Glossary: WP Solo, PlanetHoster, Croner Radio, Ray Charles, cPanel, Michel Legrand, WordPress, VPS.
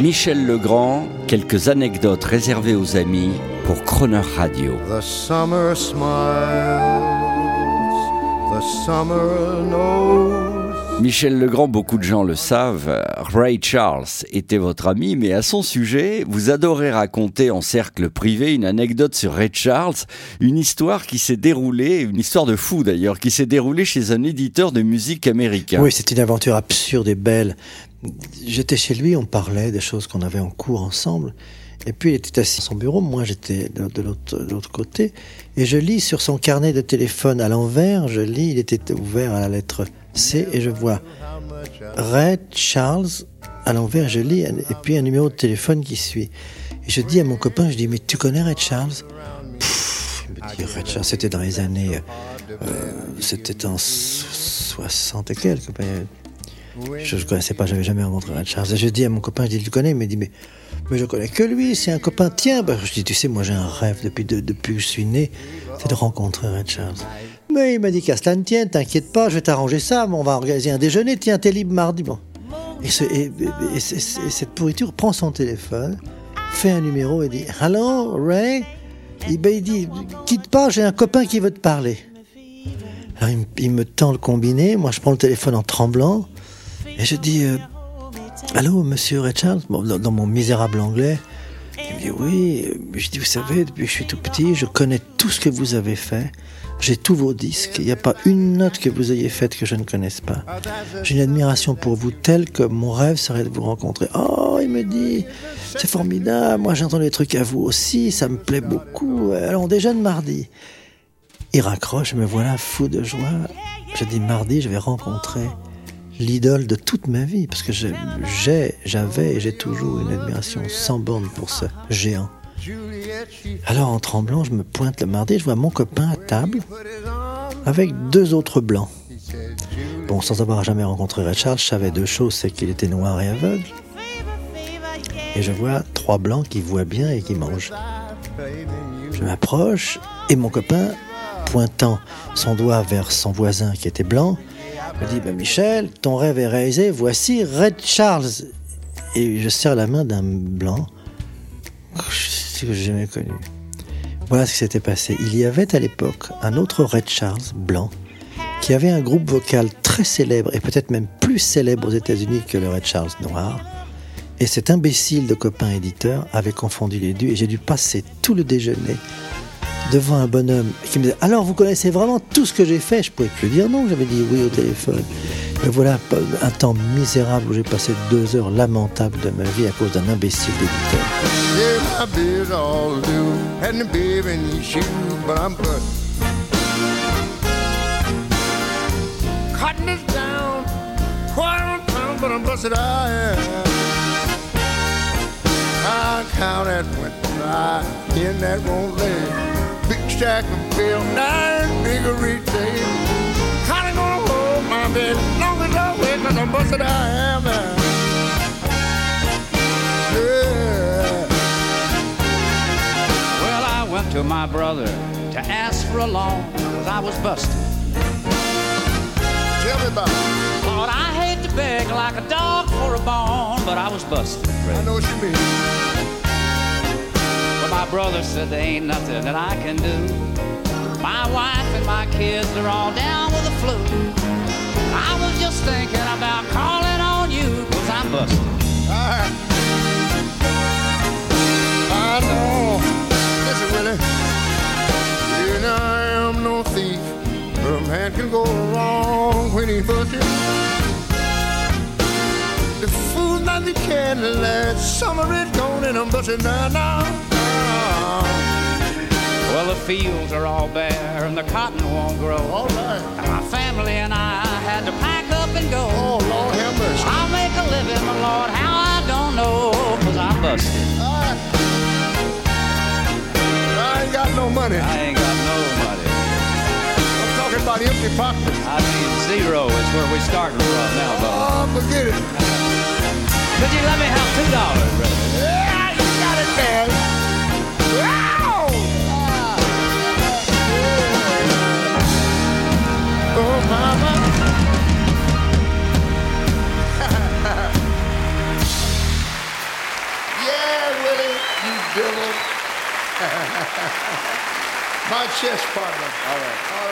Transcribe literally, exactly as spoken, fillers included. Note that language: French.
Michel Legrand, quelques anecdotes réservées aux amis pour Croner Radio. The summer smiles, the summer knows. Michel Legrand, beaucoup de gens le savent, Ray Charles était votre ami, mais à son sujet, vous adorez raconter en cercle privé une anecdote sur Ray Charles, une histoire qui s'est déroulée, une histoire de fou d'ailleurs, qui s'est déroulée chez un éditeur de musique américain. Oui, c'est une aventure absurde et belle. J'étais chez lui, on parlait des choses qu'on avait en cours ensemble, et puis il était assis à son bureau, moi j'étais de, de, l'autre, de l'autre côté, et je lis sur son carnet de téléphone à l'envers, je lis, il était ouvert à la lettre C, et je vois Ray Charles à l'envers, je lis, et puis un numéro de téléphone qui suit. Et je dis à mon copain, je dis, mais tu connais Ray Charles ? Pfff, il me dit, Ray Charles, c'était dans les années, euh, c'était en soixante et quelques, ben, Je ne connaissais pas, je n'avais jamais rencontré Ray Charles. Et je dis à mon copain, je dis, tu connais ? Il me dit, mais, mais je ne connais que lui, c'est un copain. Tiens, ben, je dis, tu sais, moi j'ai un rêve depuis, de, depuis que je suis né, c'est de rencontrer Ray Charles. Mais il m'a dit, qu'à cela ne tienne, t'inquiète pas, je vais t'arranger ça, on va organiser un déjeuner, tiens, t'es libre mardi. Bon. Et, ce, et, et, et, et cette pourriture prend son téléphone, fait un numéro et dit, allô, Ray ? Et ben, il dit, quitte pas, j'ai un copain qui veut te parler. Alors il, il me tend le combiné, moi je prends le téléphone en tremblant, et je dis, euh, allô, monsieur Ray Charles, bon, dans, dans mon misérable anglais. Il me dit, oui. Je dis, vous savez, depuis que je suis tout petit, je connais tout ce que vous avez fait. J'ai tous vos disques. Il n'y a pas une note que vous ayez faite que je ne connaisse pas. J'ai une admiration pour vous telle que mon rêve serait de vous rencontrer. Oh, il me dit, c'est formidable. Moi, j'entends des trucs à vous aussi. Ça me plaît beaucoup. Alors, on déjeune mardi. Il raccroche, me voilà fou de joie. Je dis, mardi, je vais rencontrer l'idole de toute ma vie, parce que j'ai, j'ai, j'avais et j'ai toujours une admiration sans borne pour ce géant. Alors en tremblant, je me pointe le mardi, je vois mon copain à table avec deux autres blancs. Bon, sans avoir jamais rencontré Ray Charles, je savais deux choses, c'est qu'il était noir et aveugle, et je vois trois blancs qui voient bien et qui mangent. Je m'approche et mon copain, pointant son doigt vers son voisin qui était blanc, je dis, ben Michel, ton rêve est réalisé, voici Ray Charles. Et je serre la main d'un blanc que j'ai jamais connu. Voilà ce qui s'était passé. Il y avait à l'époque un autre Ray Charles blanc qui avait un groupe vocal très célèbre et peut-être même plus célèbre aux États-Unis que le Ray Charles noir. Et cet imbécile de copain éditeur avait confondu les deux et j'ai dû passer tout le déjeuner devant un bonhomme qui me disait, alors vous connaissez vraiment tout ce que j'ai fait? Je pouvais plus dire non, j'avais dit oui au téléphone. Mais voilà un temps misérable où j'ai passé deux heures lamentables de ma vie à cause d'un imbécile d'éditeur. I count that one fly in that one leg. Big stack of bills, nine bigger each day. Kinda gonna hold my bed long as I wait, 'cause I'm busted I am now. Yeah. Well, I went to my brother to ask for a loan, 'cause I was busted. Tell me about it. Lord, I hate to beg like a dog for a bone, but I was busted. Right? I know what you mean. My brother said there ain't nothing that I can do. My wife and my kids are all down with the flu. I was just thinking about calling on you, 'cause I'm busted. Alright. I know. Listen, Willie. You know I am no thief. But a man can go wrong when he busted. The fool's not the candle that summer is gone and I'm busted now, now. Well, the fields are all bare and the cotton won't grow. All right. And my family and I had to pack up and go. Oh, Lord have mercy. I'll make a living, but Lord, how I don't know, 'cause I'm busted. All right. I ain't got no money. I ain't got no money. I'm talking about empty pockets. I mean, zero is where we're starting from now, Bob. Oh, forget it. Could you let me have two dollars, brother? Yeah, you got it, man. Mama. you, Dylan. My chess partner. All right. All right.